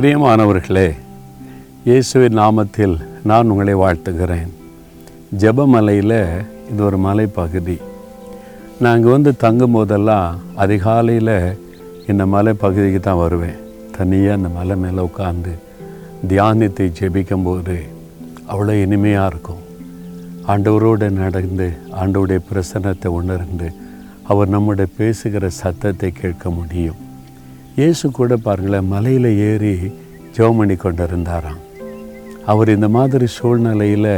பிரியமானவர்களே, இயேசுவின் நாமத்தில் நான் உங்களை வாழ்த்துகிறேன். ஜெபமலையில் இது ஒரு மலைப்பகுதி. நாங்கள் வந்து தங்கும் போதெல்லாம் அதிகாலையில் இந்த மலைப்பகுதிக்கு தான் வருவேன். தனியாக இந்த மலை மேலே உட்காந்து தியானித்து ஜெபிக்கும்போது அவ்வளோ இனிமையாக இருக்கும். ஆண்டவரோடு நடந்து ஆண்டவருடைய பிரசன்னத்தை உணர்ந்து அவர் நம்முடைய பேசுகிற சத்தத்தை கேட்க முடியும். இயேசு கூட பாருங்களேன், மலையில் ஏறி ஜெபம் பண்ணி கொண்டிருந்தாராம். அவர் இந்த மாதிரி சூழ்நிலையில்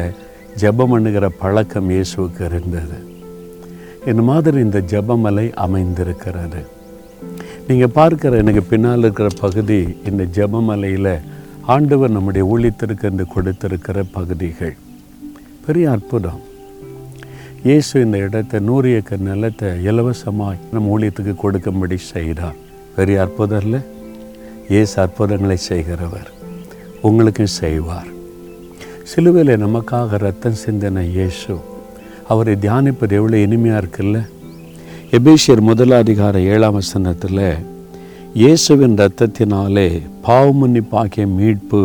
ஜெபம் பண்ணுகிற பழக்கம் இயேசுவுக்கு இருந்தது. இந்த மாதிரி இந்த ஜெபமலை அமைந்திருக்கிறது. நீங்கள் பார்க்குற எனக்கு பின்னால் இருக்கிற பகுதி இந்த ஜெபமலையில் ஆண்டவர் நம்முடைய ஊழியத்திற்கு இந்த கொடுத்திருக்கிற பகுதிகள் பெரிய அற்புதம். இயேசு இந்த இடத்தை 100 ஏக்கர் நிலத்தை இலவசமாக நம் ஊழியத்துக்கு கொடுக்கும்படி செய்தார். பெரிய அற்புதம் இல்லை? இயேசு அற்புதங்களை செய்கிறவர், உங்களுக்கும் செய்வார். சிலுவையில் நமக்காக ரத்தம் சிந்தின இயேசு, அவரை தியானிப்பது எவ்வளோ இனிமையாக இருக்குல்ல. எபேசியர் 1 அதிகாரம் 7 வசனத்தில் இயேசுவின் ரத்தத்தினாலே பாவமன்னிப்பாகிய மீட்பு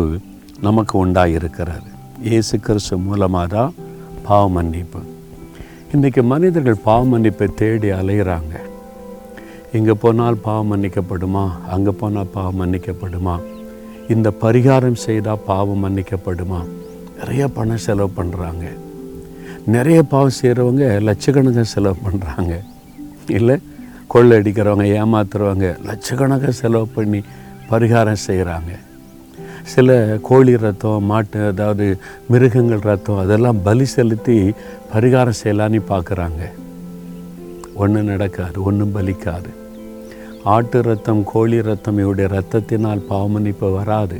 நமக்கு உண்டாயிருக்கிறது. இயேசு கிறிஸ்து மூலமாக தான் பாவமன்னிப்பு. இன்றைக்கி மனிதர்கள் பாவமன்னிப்பை தேடி அலைகிறாங்க. இங்கே போனால் பாவம் மன்னிக்கப்படுமா, அங்கே போனால் பாவம் மன்னிக்கப்படுமா, இந்த பரிகாரம் செய்தால் பாவம் மன்னிக்கப்படுமா, நிறைய பணம் செலவு பண்ணுறாங்க. நிறைய பாவம் செய்கிறவங்க லட்சக்கணக்காக செலவு பண்ணுறாங்க. இல்லை கொள்ளை அடிக்கிறவங்க, ஏமாத்துறவங்க லட்சக்கணக்காக செலவு பண்ணி பரிகாரம் செய்கிறாங்க. சில கோழி ரத்தம், மாட்டு, அதாவது மிருகங்கள் ரத்தம் அதெல்லாம் பலி செலுத்தி பரிகாரம் செய்யலான்னு பார்க்குறாங்க. ஒன்றும் நடக்காது, ஒன்றும் பலிக்காது. ஆட்டு ரத்தம், கோழி ரத்தம், இவருடைய ரத்தத்தினால் பாவமன்னிப்பு வராது.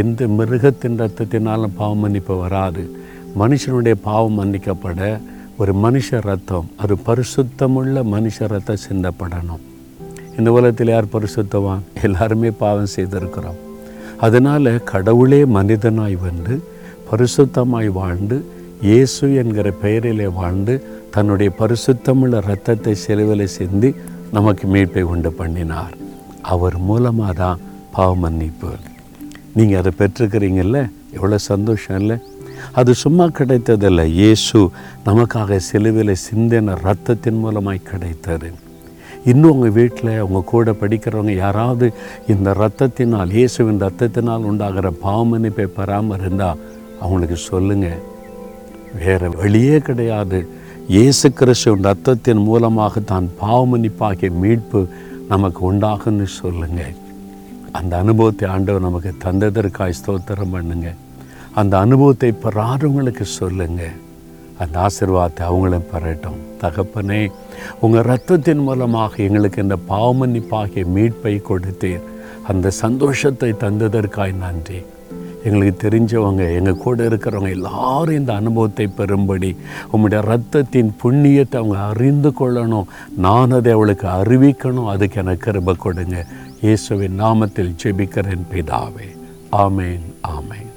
எந்த மிருகத்தின் ரத்தத்தினாலும் பாவமன்னிப்பு வராது. மனுஷனுடைய பாவம் மன்னிக்கப்பட ஒரு மனுஷ ரத்தம், அது பரிசுத்தமுள்ள மனுஷ ரத்தம் சிந்தப்படணும். இந்த உலகத்தில் யார் பரிசுத்தவான்? எல்லாருமே பாவம் செய்திருக்கிறோம். அதனால் கடவுளே மனிதனாய் வந்து பரிசுத்தமாய் வாழ்ந்து இயேசு என்கிற பெயரிலே வாழ்ந்து தன்னுடைய பரிசுத்தமுள்ள இரத்தத்தை சிலுவையில் சிந்தி நமக்கு மீட்பை உண்டு பண்ணினார். அவர் மூலமாக தான் பாவ மன்னிப்பு. நீங்கள் அதை பெற்றுக்கிறீங்கல்ல, எவ்வளோ சந்தோஷம் இல்லை? அது சும்மா கிடைத்ததில்லை. இயேசு நமக்காக சிலுவையில் சிந்தின இரத்தத்தின் மூலமாய் கிடைத்தது. இன்னும் உங்கள் வீட்டில் உங்கள் கூட படிக்கிறவங்க யாராவது இந்த இரத்தத்தினால், இயேசுவின் இரத்தத்தினால் உண்டாகிற பாவ மன்னிப்பை பெறாமல் இருந்தால் அவங்களுக்கு சொல்லுங்கள், வேறு வழியே கிடையாது. இயேசு கிறிஸ்துவின் ரத்தத்தின் மூலமாக தான் பாவமன்னிப்பாகிய மீட்பு நமக்கு உண்டாகுன்னு சொல்லுங்கள். அந்த அனுபவத்தை ஆண்டவர் நமக்கு தந்ததற்காய் ஸ்தோத்திரம் பண்ணுங்க. அந்த அனுபவத்தை பெறாதவங்களுக்கு சொல்லுங்கள். அந்த ஆசீர்வாதத்தை அவங்களும் பெறட்டும். தகப்பனே, உங்கள் ரத்தத்தின் மூலமாக எங்களுக்கு இந்த பாவமன்னிப்பாகிய மீட்பை கொடுத்தீர். அந்த சந்தோஷத்தை தந்ததற்காய் நன்றி. எங்களுக்கு தெரிஞ்சவங்க, எங்கள் கூட இருக்கிறவங்க எல்லாரும் இந்த அனுபவத்தை பெறும்படி உங்களுடைய ரத்தத்தின் புண்ணியத்தை அவங்க அறிந்து கொள்ளணும். நான் அதை அவளுக்கு அறிவிக்கணும். அதுக்கு எனக்கு கிருபை கொடுங்க. இயேசுவின் நாமத்தில் ஜெபிக்கிறேன் பிதாவே. ஆமேன், ஆமேன்.